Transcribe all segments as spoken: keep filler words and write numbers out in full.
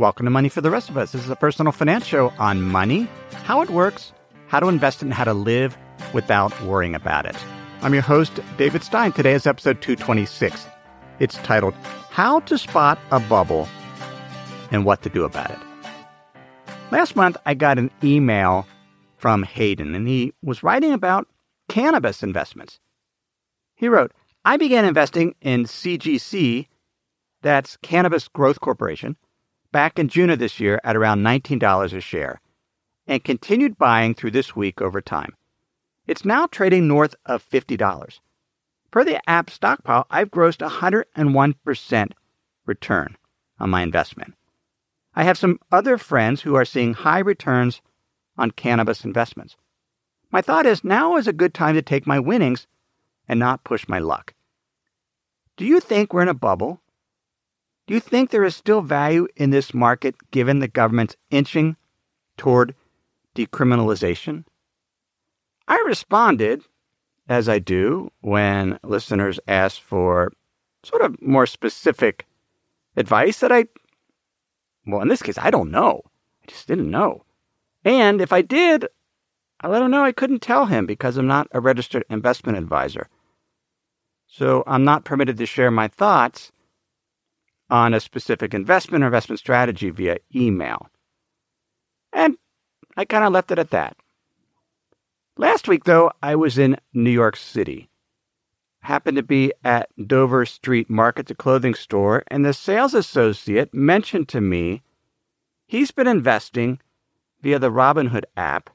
Welcome to Money for the Rest of Us. This is a personal finance show on money, how it works, how to invest it, and how to live without worrying about it. I'm your host, David Stein. Today is episode two twenty-six. It's titled, How to Spot a Bubble and What to Do About It. Last month, I got an email from Hayden, and he was writing about cannabis investments. He wrote, I began investing in C G C, that's Cannabis Growth Corporation, back in June of this year at around nineteen dollars a share, and continued buying through this week over time. It's now trading north of fifty dollars. Per the app stockpile, I've grossed one hundred one percent return on my investment. I have some other friends who are seeing high returns on cannabis investments. My thought is, now is a good time to take my winnings and not push my luck. Do you think we're in a bubble? Do you think there is still value in this market given the government's inching toward decriminalization? I responded, as I do when listeners ask for sort of more specific advice that I, well, in this case, I don't know. I just didn't know. And if I did, I let him know I couldn't tell him because I'm not a registered investment advisor. So I'm not permitted to share my thoughts on a specific investment or investment strategy via email. And I kind of left it at that. Last week, though, I was in New York City. Happened to be at Dover Street Market, the clothing store, and the sales associate mentioned to me he's been investing via the Robinhood app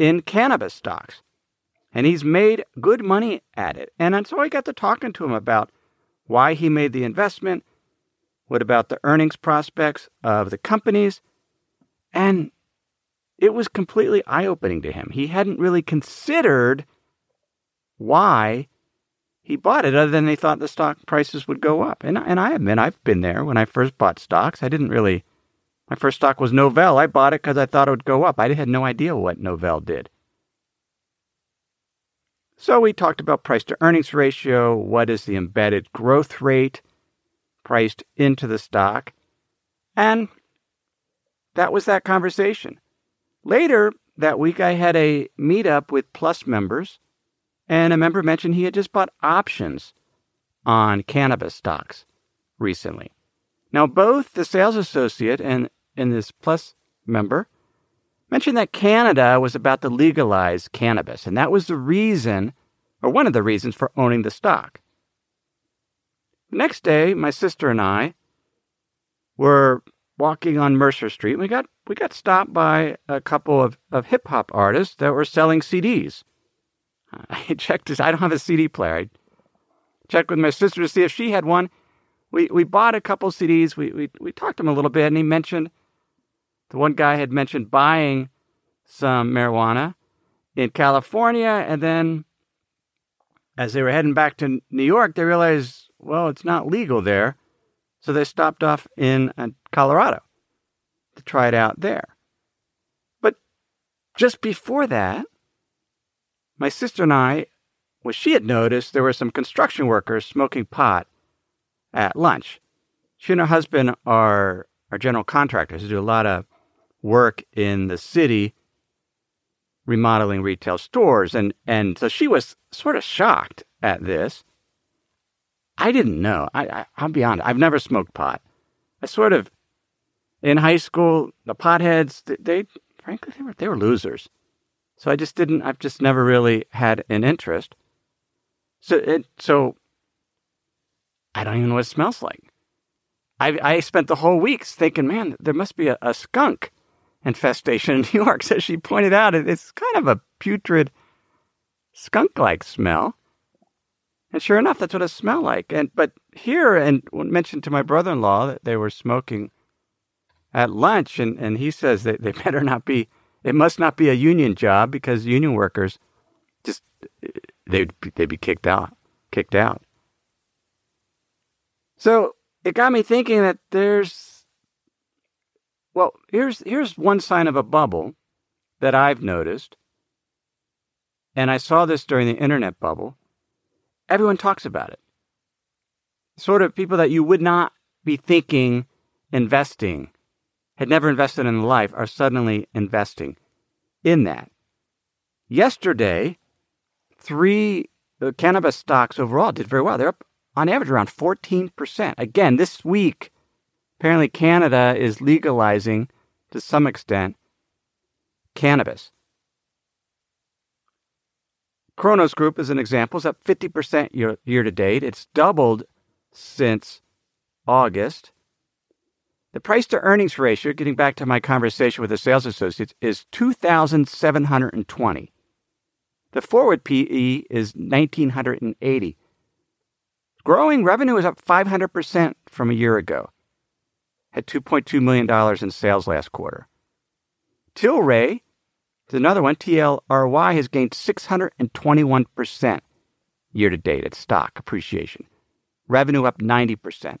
in cannabis stocks. And he's made good money at it. And so I got to talking to him about why he made the investment, what about the earnings prospects of the companies? And it was completely eye-opening to him. He hadn't really considered why he bought it other than they thought the stock prices would go up. And, and I admit, I've been there when I first bought stocks. I didn't really, my first stock was Novell. I bought it because I thought it would go up. I had no idea what Novell did. So we talked about price-to-earnings ratio, what is the embedded growth rate priced into the stock, and that was that conversation. Later that week, I had a meetup with Plus members, and a member mentioned he had just bought options on cannabis stocks recently. Now, both the sales associate and, and this Plus member mentioned that Canada was about to legalize cannabis, and that was the reason, or one of the reasons, for owning the stock. The next day, my sister and I were walking on Mercer Street. We got we got stopped by a couple of, of hip-hop artists that were selling C Ds. I checked this. I don't have a C D player. I checked with my sister to see if she had one. We we bought a couple C Ds. We, we, we talked to him a little bit, and he mentioned, the one guy had mentioned buying some marijuana in California, and then as they were heading back to New York, they realized, well, it's not legal there, so they stopped off in Colorado to try it out there. But just before that, my sister and I, well, she had noticed there were some construction workers smoking pot at lunch. She and her husband are, are general contractors who do a lot of work in the city, remodeling retail stores, and, and so she was sort of shocked at this. I didn't know. I, I, I'll be honest. I've never smoked pot. I sort of, in high school, the potheads, they, they frankly, they were, they were losers. So I just didn't, I've just never really had an interest. So it, so I don't even know what it smells like. I I spent the whole week thinking, man, there must be a, a skunk infestation in New York. So she pointed out, it's kind of a putrid skunk-like smell. And sure enough, that's what it smelled like. And but here, and mentioned to my brother-in-law that they were smoking at lunch, and, and he says that they better not be, it must not be a union job because union workers just, they'd, they'd be kicked out, kicked out. So it got me thinking that there's, well, here's here's one sign of a bubble that I've noticed, and I saw this during the internet bubble. Everyone talks about it. Sort of people that you would not be thinking investing had never invested in life are suddenly investing in that. Yesterday, three uh, cannabis stocks overall did very well. They're up on average around fourteen percent. Again, this week, apparently Canada is legalizing, to some extent, cannabis. Kronos Group is an example. It's up fifty percent year, year to date. It's doubled since August. The price-to-earnings ratio, getting back to my conversation with the sales associates, is two thousand seven hundred twenty. The forward P E is one thousand nine hundred eighty. Growing revenue is up five hundred percent from a year ago. Had two point two million dollars in sales last quarter. Tilray is another one. T L R Y has gained six hundred twenty-one percent year-to-date at stock appreciation. Revenue up ninety percent.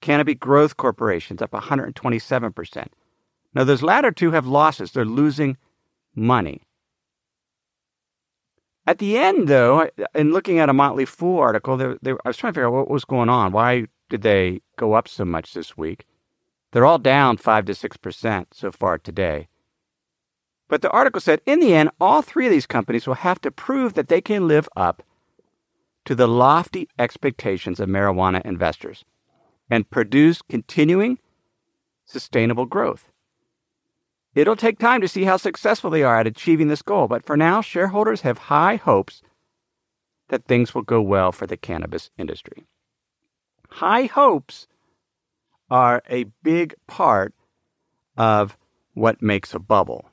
Canopy Growth Corporation is up one hundred twenty-seven percent. Now, those latter two have losses. They're losing money. At the end, though, in looking at a Motley Fool article, they, they, I was trying to figure out what was going on. Why did they go up so much this week? They're all down five to six percent so far today. But the article said, in the end, all three of these companies will have to prove that they can live up to the lofty expectations of marijuana investors and produce continuing sustainable growth. It'll take time to see how successful they are at achieving this goal, but for now, shareholders have high hopes that things will go well for the cannabis industry. High hopes are a big part of what makes a bubble.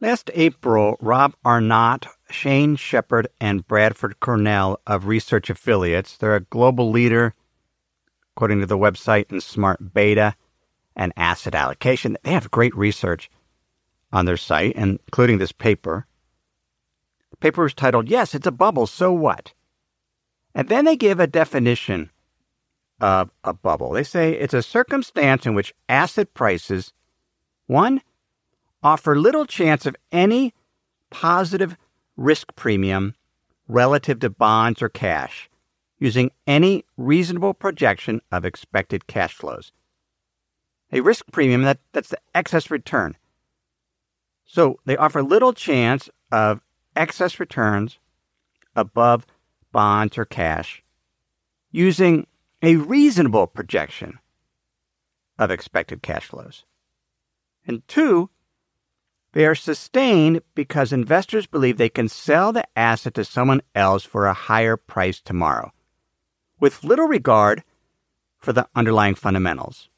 Last April, Rob Arnott, Shane Shepherd, and Bradford Cornell of Research Affiliates, they're a global leader, according to the website, in Smart Beta and asset allocation. They have great research on their site, including this paper. The paper is titled, "Yes, It's a Bubble, So What?" And then they give a definition of a bubble. They say it's a circumstance in which asset prices, one, offer little chance of any positive risk premium relative to bonds or cash, using any reasonable projection of expected cash flows. A risk premium, that, that's the excess return. So they offer little chance of excess returns above bonds or cash using a reasonable projection of expected cash flows. And two, they are sustained because investors believe they can sell the asset to someone else for a higher price tomorrow, with little regard for the underlying fundamentals.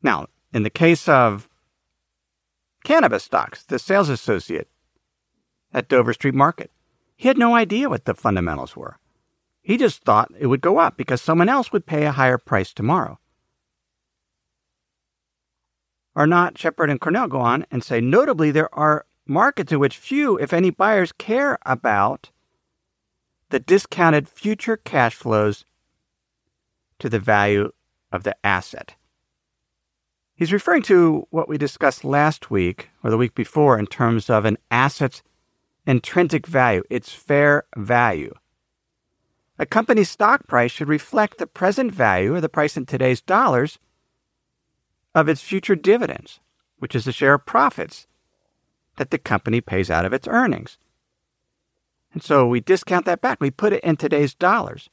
Now, in the case of cannabis stocks, the sales associate at Dover Street Market, he had no idea what the fundamentals were. He just thought it would go up because someone else would pay a higher price tomorrow. Arnott, Shepherd, and Cornell go on and say, notably, there are markets in which few, if any, buyers care about the discounted future cash flows to the value of the asset. He's referring to what we discussed last week or the week before in terms of an asset's intrinsic value, its fair value. A company's stock price should reflect the present value, or the price in today's dollars, of its future dividends, which is the share of profits that the company pays out of its earnings. And so we discount that back. We put it in today's dollars.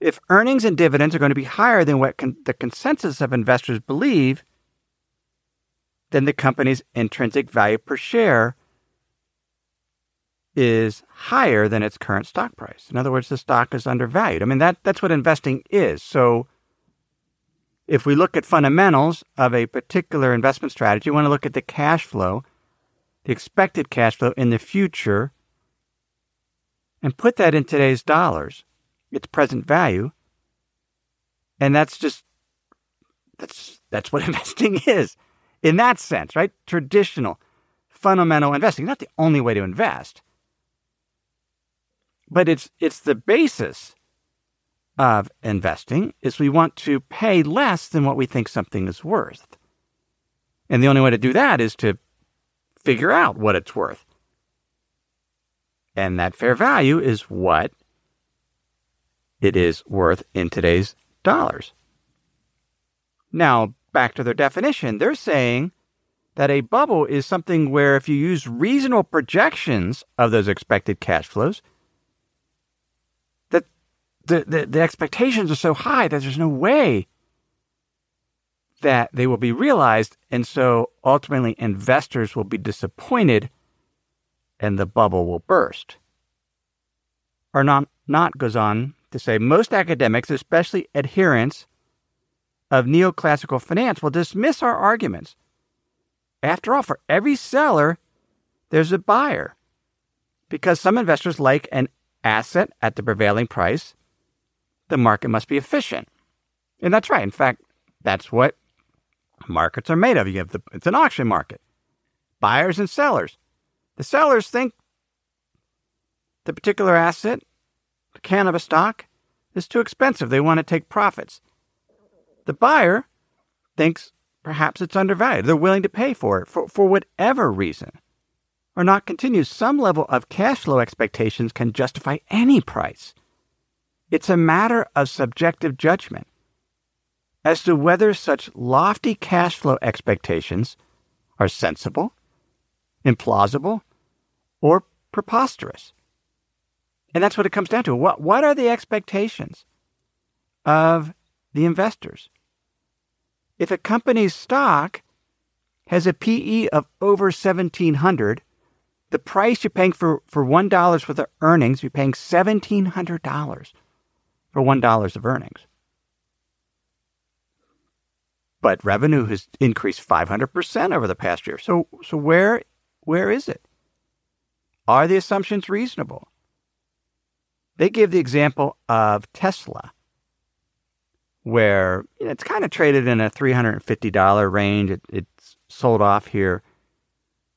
If earnings and dividends are going to be higher than what con- the consensus of investors believe, then the company's intrinsic value per share is higher than its current stock price. In other words, the stock is undervalued. I mean, that, that's what investing is. So if we look at fundamentals of a particular investment strategy, we want to look at the cash flow, the expected cash flow in the future, and put that in today's dollars, its present value. And that's just, that's that's what investing is in that sense, right? Traditional, fundamental investing. Not the only way to invest, but it's it's the basis of investing is we want to pay less than what we think something is worth. And the only way to do that is to figure out what it's worth. And that fair value is what it is worth in today's dollars. Now, back to their definition, they're saying that a bubble is something where if you use reasonable projections of those expected cash flows, that the, the, the expectations are so high that there's no way that they will be realized, and so ultimately investors will be disappointed and the bubble will burst. Arnott not goes on to say, most academics, especially adherents of neoclassical finance, will dismiss our arguments. After all, for every seller, there's a buyer, because some investors like an asset at the prevailing price. The market must be efficient. And that's right. In fact, that's what markets are made of. You have the, it's an auction market. Buyers and sellers. The sellers think the particular asset, the cannabis stock, is too expensive. They want to take profits. The buyer thinks perhaps it's undervalued. They're willing to pay for it for, for whatever reason. Arnott continues, some level of cash flow expectations can justify any price. It's a matter of subjective judgment as to whether such lofty cash flow expectations are sensible, implausible, or preposterous. And that's what it comes down to. What, what are the expectations of the investors? If a company's stock has a P E of over seventeen hundred, the price you're paying for, for one dollar worth of earnings, you're paying seventeen hundred dollars for one dollar of earnings. But revenue has increased five hundred percent over the past year. So so where where is it? Are the assumptions reasonable? They give the example of Tesla, where you know, it's kind of traded in a three hundred fifty dollars range. It, it's sold off here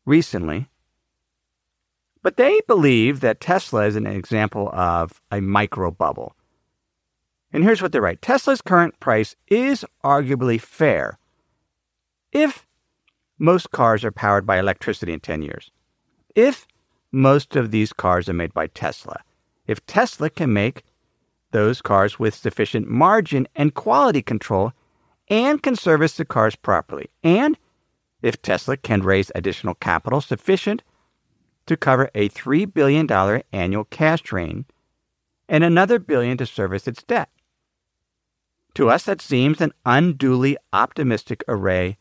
recently. But they believe that Tesla is an example of a micro bubble. And here's what they write. Tesla's current price is arguably fair if most cars are powered by electricity in ten years, if most of these cars are made by Tesla, if Tesla can make those cars with sufficient margin and quality control and can service the cars properly, and if Tesla can raise additional capital sufficient to cover a three billion dollars annual cash drain and another billion to service its debt. To us, that seems an unduly optimistic array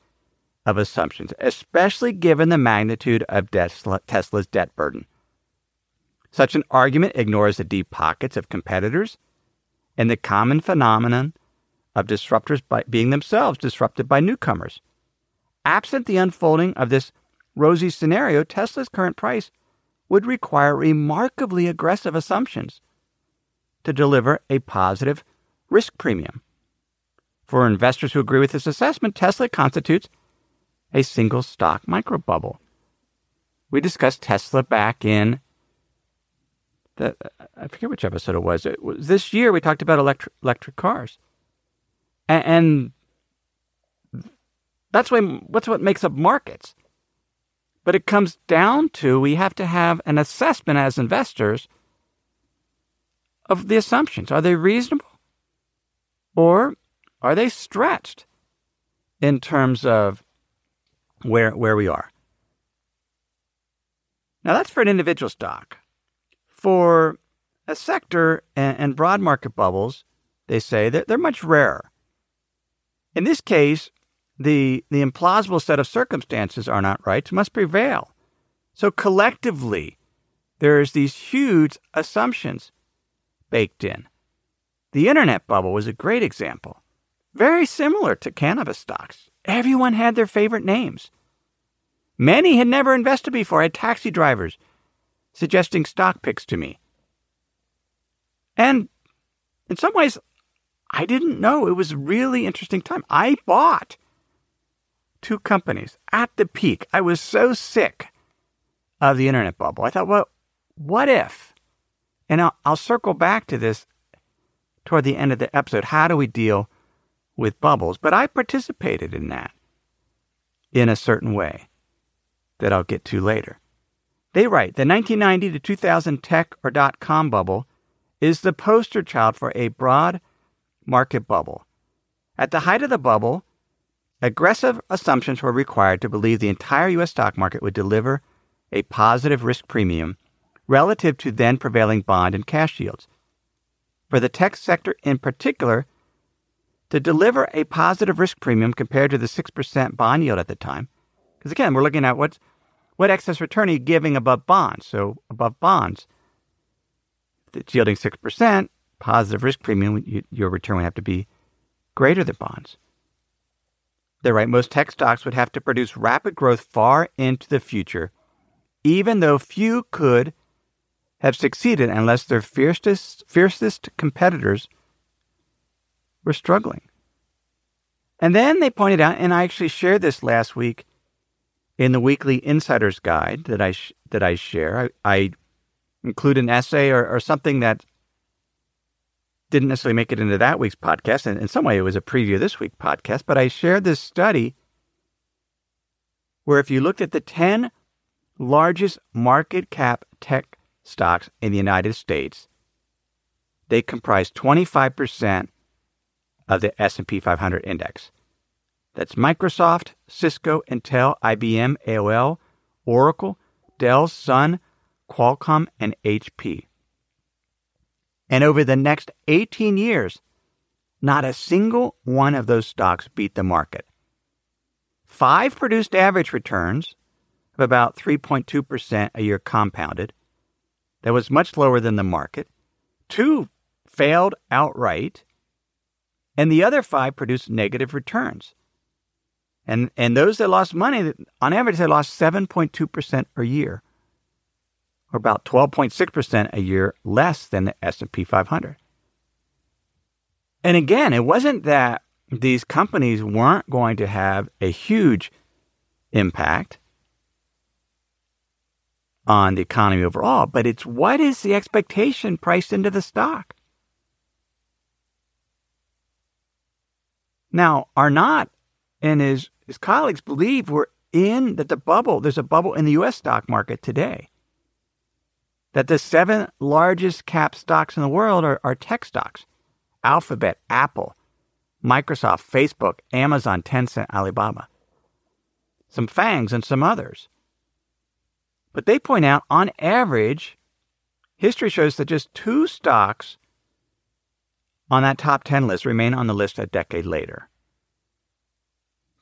of assumptions, especially given the magnitude of Tesla's debt burden. Such an argument ignores the deep pockets of competitors and the common phenomenon of disruptors by being themselves disrupted by newcomers. Absent the unfolding of this rosy scenario, Tesla's current price would require remarkably aggressive assumptions to deliver a positive risk premium. For investors who agree with this assessment, Tesla constitutes a single stock microbubble. We discussed Tesla back in the, I forget which episode it was. It was this year we talked about electric, electric cars. And, and that's, why, that's what makes up markets. But it comes down to we have to have an assessment as investors of the assumptions. Are they reasonable? Or are they stretched in terms of where where we are? Now, that's for an individual stock. For a sector and, and broad market bubbles, they say that they're much rarer. In this case, the, the implausible set of circumstances are not right, must prevail. So collectively, there's these huge assumptions baked in. The internet bubble was a great example, very similar to cannabis stocks. Everyone had their favorite names. Many had never invested before. I had taxi drivers suggesting stock picks to me. And in some ways, I didn't know. It was a really interesting time. I bought two companies at the peak. I was so sick of the internet bubble. I thought, well, what if? And I'll, I'll circle back to this toward the end of the episode. How do we deal with bubbles? But I participated in that in a certain way that I'll get to later. They write, the nineteen ninety to two thousand tech or dot-com bubble is the poster child for a broad market bubble. At the height of the bubble, aggressive assumptions were required to believe the entire U S stock market would deliver a positive risk premium relative to then prevailing bond and cash yields. For the tech sector in particular, to deliver a positive risk premium compared to the six percent bond yield at the time, because again, we're looking at what's, what excess return are you giving above bonds. So above bonds, if it's yielding six percent, positive risk premium, you, your return would have to be greater than bonds. They're right, most tech stocks would have to produce rapid growth far into the future, even though few could have succeeded unless their fiercest, fiercest competitors were struggling. And then they pointed out, and I actually shared this last week in the weekly insider's guide that I sh- that I share. I, I include an essay or, or something that didn't necessarily make it into that week's podcast, and in some way it was a preview of this week's podcast, but I shared this study where if you looked at the ten largest market cap tech stocks in the United States, they comprise twenty-five percent of the S and P five hundred index. That's Microsoft, Cisco, Intel, I B M, A O L, Oracle, Dell, Sun, Qualcomm, and H P. And over the next eighteen years, not a single one of those stocks beat the market. Five produced average returns of about three point two percent a year compounded. That was much lower than the market. Two failed outright, and the other five produced negative returns. And and those that lost money, on average, they lost seven point two percent a year, or about twelve point six percent a year less than the S and P five hundred. And again, it wasn't that these companies weren't going to have a huge impact on the economy overall, but it's what is the expectation priced into the stock? Now, Arnott and his, his colleagues believe we're in that the bubble, there's a bubble in the U S stock market today, that the seven largest cap stocks in the world are, are tech stocks: Alphabet, Apple, Microsoft, Facebook, Amazon, Tencent, Alibaba, some FANGs and some others. But they point out, on average, history shows that just two stocks on that top ten list remain on the list a decade later.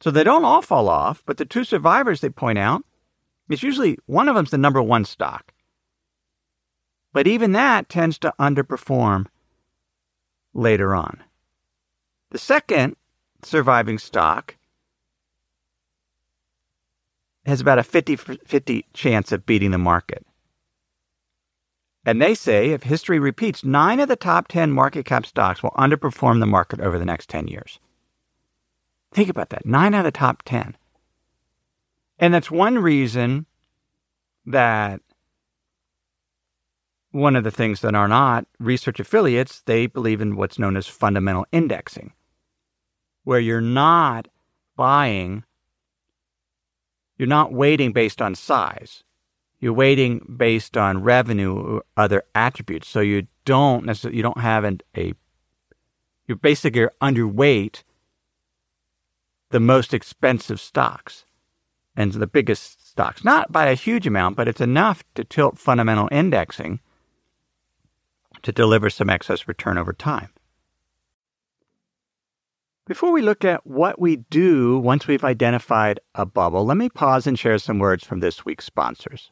So they don't all fall off, but the two survivors, they point out, it's usually one of them's the number one stock. But even that tends to underperform later on. The second surviving stock has about a fifty-fifty chance of beating the market. And they say, if history repeats, nine of the top ten market cap stocks will underperform the market over the next ten years. Think about that. Nine out of the top ten. And that's one reason that one of the things that are not Research Affiliates, they believe in what's known as fundamental indexing, where you're not buying You're not weighting based on size. You're weighting based on revenue or other attributes. So you don't necessarily, you don't have an, a, you're basically you're underweight the most expensive stocks and the biggest stocks. Not by a huge amount, but it's enough to tilt fundamental indexing to deliver some excess return over time. Before we look at what we do once we've identified a bubble, let me pause and share some words from this week's sponsors.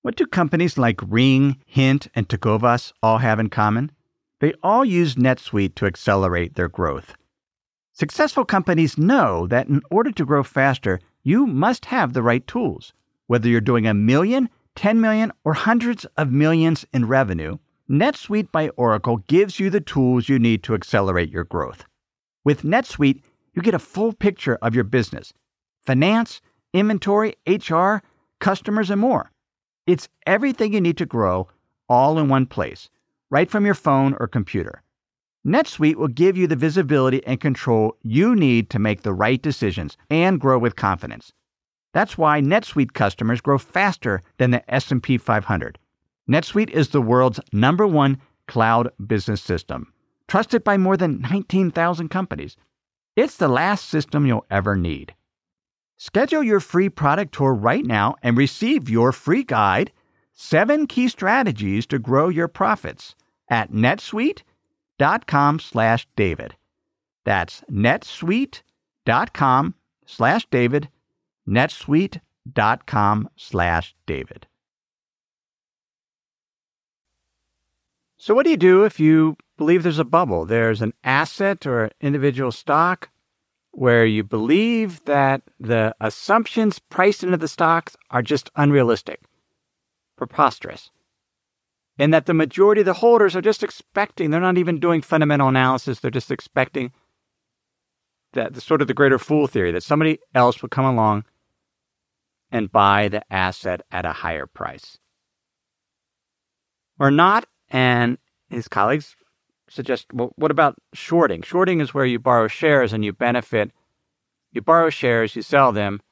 What do companies like Ring, Hint, and Tecovas all have in common? They all use NetSuite to accelerate their growth. Successful companies know that in order to grow faster, you must have the right tools. Whether you're doing a million, ten million, or hundreds of millions in revenue, NetSuite by Oracle gives you the tools you need to accelerate your growth. With NetSuite, you get a full picture of your business: finance, inventory, H R, customers, and more. It's everything you need to grow all in one place, right from your phone or computer. NetSuite will give you the visibility and control you need to make the right decisions and grow with confidence. That's why NetSuite customers grow faster than the S and P five hundred. NetSuite is the world's number one cloud business system, trusted by more than nineteen thousand companies. It's the last system you'll ever need. Schedule your free product tour right now and receive your free guide, Seven Key Strategies to Grow Your Profits, at netsuite.com slash David. That's netsuite.com slash David, netsuite.com slash David. So what do you do if you believe there's a bubble? There's an asset or an individual stock where you believe that the assumptions priced into the stocks are just unrealistic, preposterous, and that the majority of the holders are just expecting, they're not even doing fundamental analysis, they're just expecting that the sort of the greater fool theory, that somebody else will come along and buy the asset at a higher price. Or not, and his colleagues suggest, well, what about shorting? Shorting is where you borrow shares and you benefit. You borrow shares, you sell them,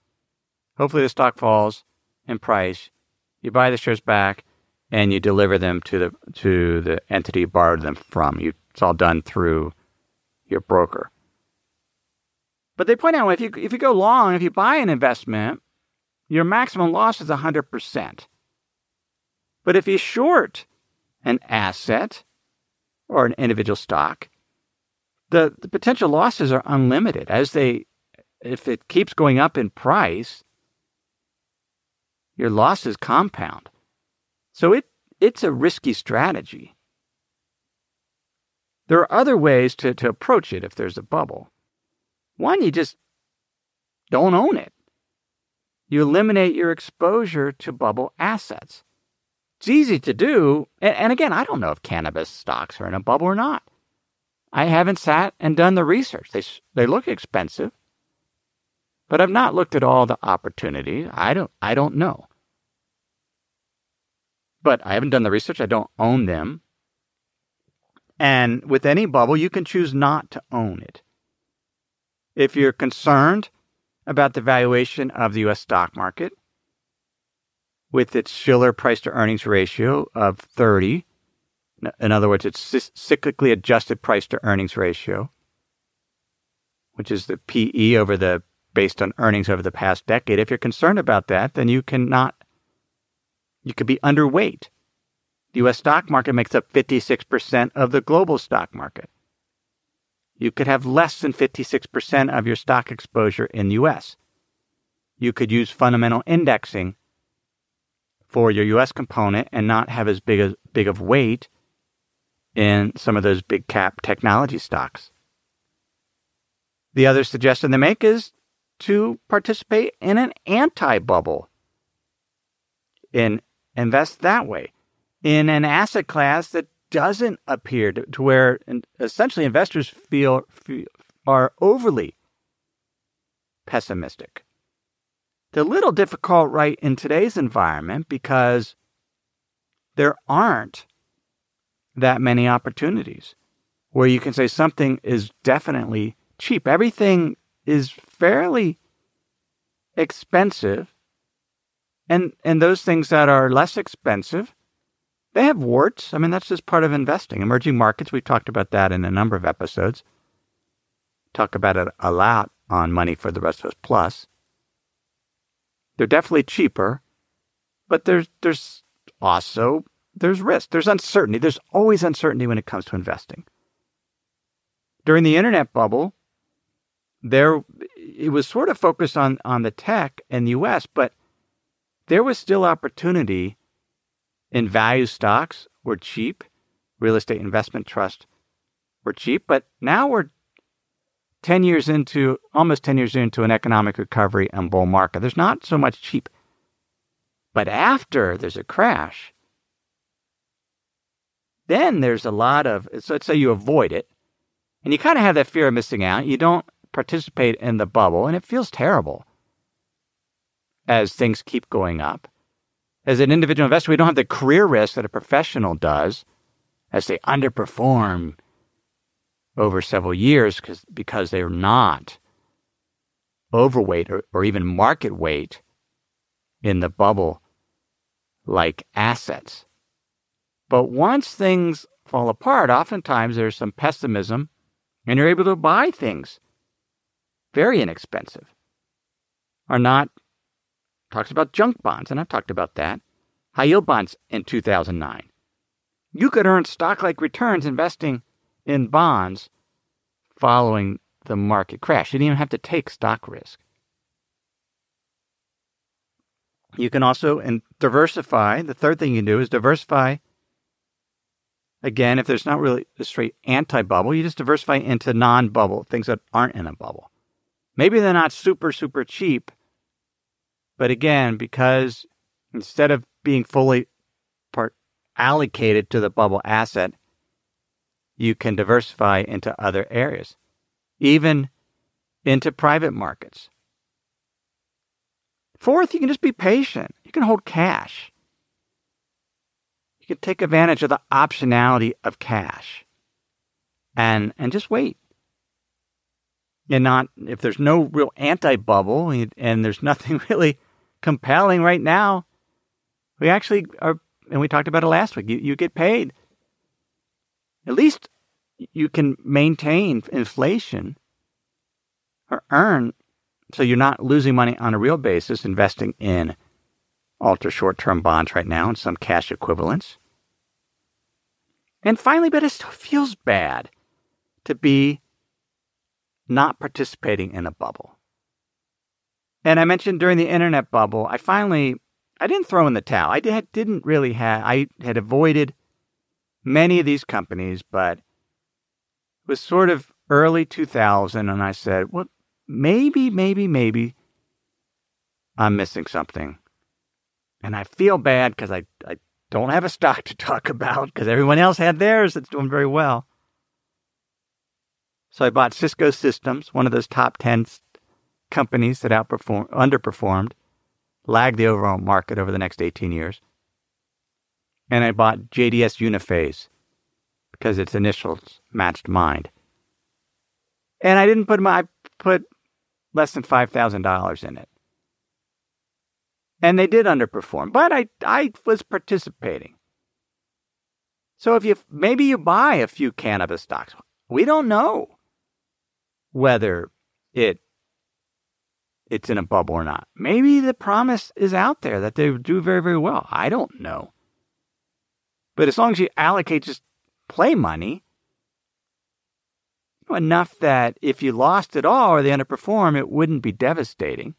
hopefully the stock falls in price, you buy the shares back, and you deliver them to the to the entity you borrowed them from. You, it's all done through your broker. But they point out, if you if you go long, if you buy an investment, your maximum loss is one hundred percent. But if you short an asset or an individual stock, the, the potential losses are unlimited. As they, if it keeps going up in price, your losses compound. So it it's a risky strategy. There are other ways to, to approach it if there's a bubble. One, you just don't own it. You eliminate your exposure to bubble assets. It's easy to do. And, and again, I don't know if cannabis stocks are in a bubble or not. I haven't sat and done the research. They they look expensive, but I've not looked at all the opportunities. I don't I don't know. But I haven't done the research. I don't own them. And with any bubble, you can choose not to own it. If you're concerned about the valuation of the U S stock market, with its Shiller price-to-earnings ratio of thirty, in other words, its cyclically adjusted price-to-earnings ratio, which is the P E over the based on earnings over the past decade, if you're concerned about that, then you cannot, you could be underweight. The U S stock market makes up fifty-six percent of the global stock market. You could have less than fifty-six percent of your stock exposure in the U S. You could use fundamental indexing for your U S component and not have as big, as big of weight in some of those big cap technology stocks. The other suggestion they make is to participate in an anti-bubble and invest that way in an asset class that doesn't appear to, to where essentially investors feel, feel are overly pessimistic. They're a little difficult right in today's environment because there aren't that many opportunities where you can say something is definitely cheap. Everything is fairly expensive, and and those things that are less expensive, they have warts. I mean, that's just part of investing. Emerging markets, we've talked about that in a number of episodes. Talk about it a lot on Money for the Rest of Us Plus. They're definitely cheaper, but there's there's also, there's risk. There's uncertainty. There's always uncertainty when it comes to investing. During the internet bubble, there it was sort of focused on, on the tech in the U S, but there was still opportunity in value stocks were cheap, real estate investment trusts were cheap, but now we're ten years into, almost ten years into an economic recovery and bull market. There's not so much cheap. But after there's a crash, then there's a lot of, so let's say you avoid it, and you kind of have that fear of missing out. You don't participate in the bubble, and it feels terrible as things keep going up. As an individual investor, we don't have the career risk that a professional does as they underperform over several years because because they're not overweight or, or even market weight in the bubble like assets. But once things fall apart, oftentimes there's some pessimism and you're able to buy things very inexpensive, are not, talks about junk bonds, and I've talked about that, high-yield bonds in two thousand nine. You could earn stock-like returns investing in bonds following the market crash. You didn't even have to take stock risk. You can also and diversify. The third thing you can do is diversify. Again, if there's not really a straight anti-bubble, you just diversify into non-bubble, things that aren't in a bubble. Maybe they're not super, super cheap, but again, because instead of being fully part allocated to the bubble asset, you can diversify into other areas, even into private markets. Fourth, you can just be patient. You can hold cash. You can take advantage of the optionality of cash and, and just wait. And not, if there's no real anti-bubble and there's nothing really compelling right now, we actually are, and we talked about it last week, you, you get paid. At least you can maintain inflation or earn, so you're not losing money on a real basis investing in ultra short-term bonds right now and some cash equivalents. And finally, but it still feels bad to be not participating in a bubble. And I mentioned during the internet bubble, I finally, I didn't throw in the towel. I did, didn't really have, I had avoided many of these companies, but it was sort of early two thousand, and I said, well, maybe, maybe, maybe I'm missing something. And I feel bad because I, I don't have a stock to talk about because everyone else had theirs that's doing very well. So I bought Cisco Systems, one of those top ten companies that outperformed, underperformed, lagged the overall market over the next eighteen years. And I bought J D S Uniphase because its initials matched mine. And I didn't put my, I put less than five thousand dollars in it. And they did underperform, but I, I was participating. So if you, maybe you buy a few cannabis stocks. We don't know whether it it's in a bubble or not. Maybe the promise is out there that they do very, very well. I don't know. But as long as you allocate just play money, enough that if you lost it all or they underperform, it wouldn't be devastating.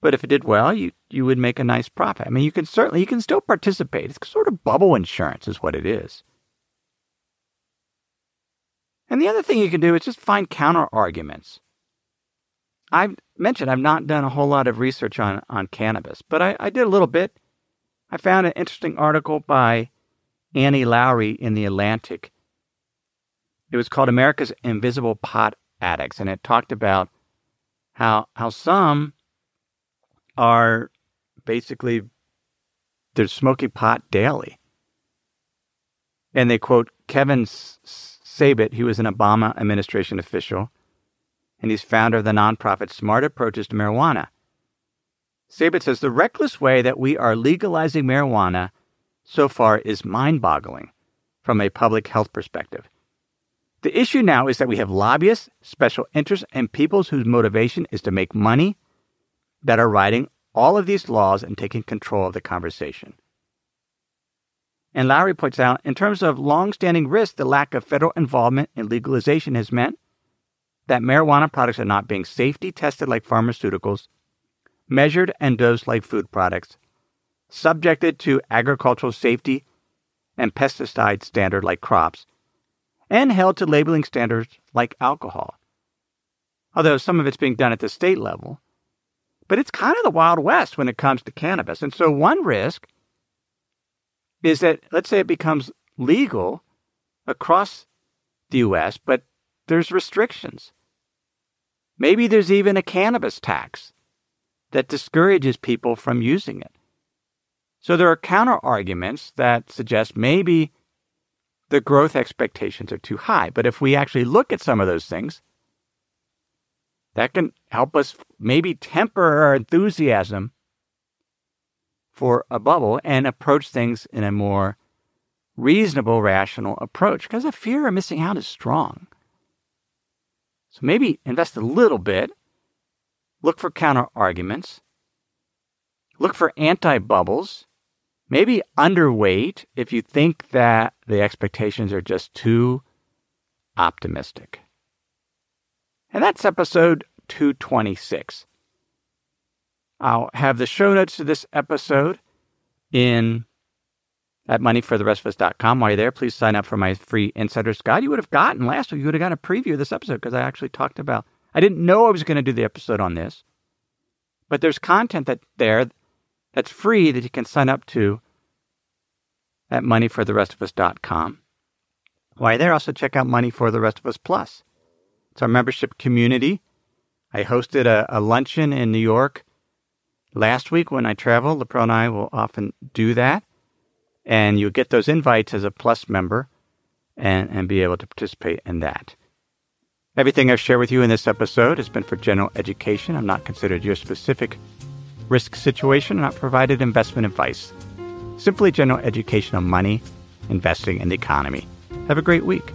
But if it did well, you, you would make a nice profit. I mean, you can certainly, you can still participate. It's sort of bubble insurance is what it is. And the other thing you can do is just find counter arguments. I've mentioned I've not done a whole lot of research on, on cannabis, but I, I did a little bit. I found an interesting article by Annie Lowry in The Atlantic. It was called America's Invisible Pot Addicts, and it talked about how how some are basically, they're smoking pot daily. And they quote Kevin Sabit, who was an Obama administration official, and he's founder of the nonprofit Smart Approaches to Marijuana. Sabit says, the reckless way that we are legalizing marijuana so far is mind-boggling from a public health perspective. The issue now is that we have lobbyists, special interests, and peoples whose motivation is to make money that are writing all of these laws and taking control of the conversation. And Lowry points out, in terms of long-standing risk, the lack of federal involvement in legalization has meant that marijuana products are not being safety tested like pharmaceuticals, measured and dosed like food products, subjected to agricultural safety and pesticide standard like crops, and held to labeling standards like alcohol. Although some of it's being done at the state level, but it's kind of the Wild West when it comes to cannabis. And so one risk is that, let's say it becomes legal across the U S, but there's restrictions. Maybe there's even a cannabis tax that discourages people from using it. So there are counter-arguments that suggest maybe the growth expectations are too high. But if we actually look at some of those things, that can help us maybe temper our enthusiasm for a bubble and approach things in a more reasonable, rational approach, because the fear of missing out is strong. So maybe invest a little bit, look for counter arguments, look for anti-bubbles, maybe underweight if you think that the expectations are just too optimistic. And that's episode two twenty-six. I'll have the show notes to this episode in at money for the rest of us dot com. While you're there, please sign up for my free Insider's Guide. You would have gotten last week, you would have gotten a preview of this episode because I actually talked about, I didn't know I was going to do the episode on this, but there's content that there that's free that you can sign up to at money for the rest of us dot com. While you're there, also check out Money for the Rest of Us Plus. It's our membership community. I hosted a, a luncheon in New York last week when I travel. LaPro and I will often do that. And you'll get those invites as a Plus member and, and be able to participate in that. Everything I've shared with you in this episode has been for general education. I'm not considered your specific risk situation. I'm not provided investment advice. Simply general education on money, investing, and the economy. Have a great week.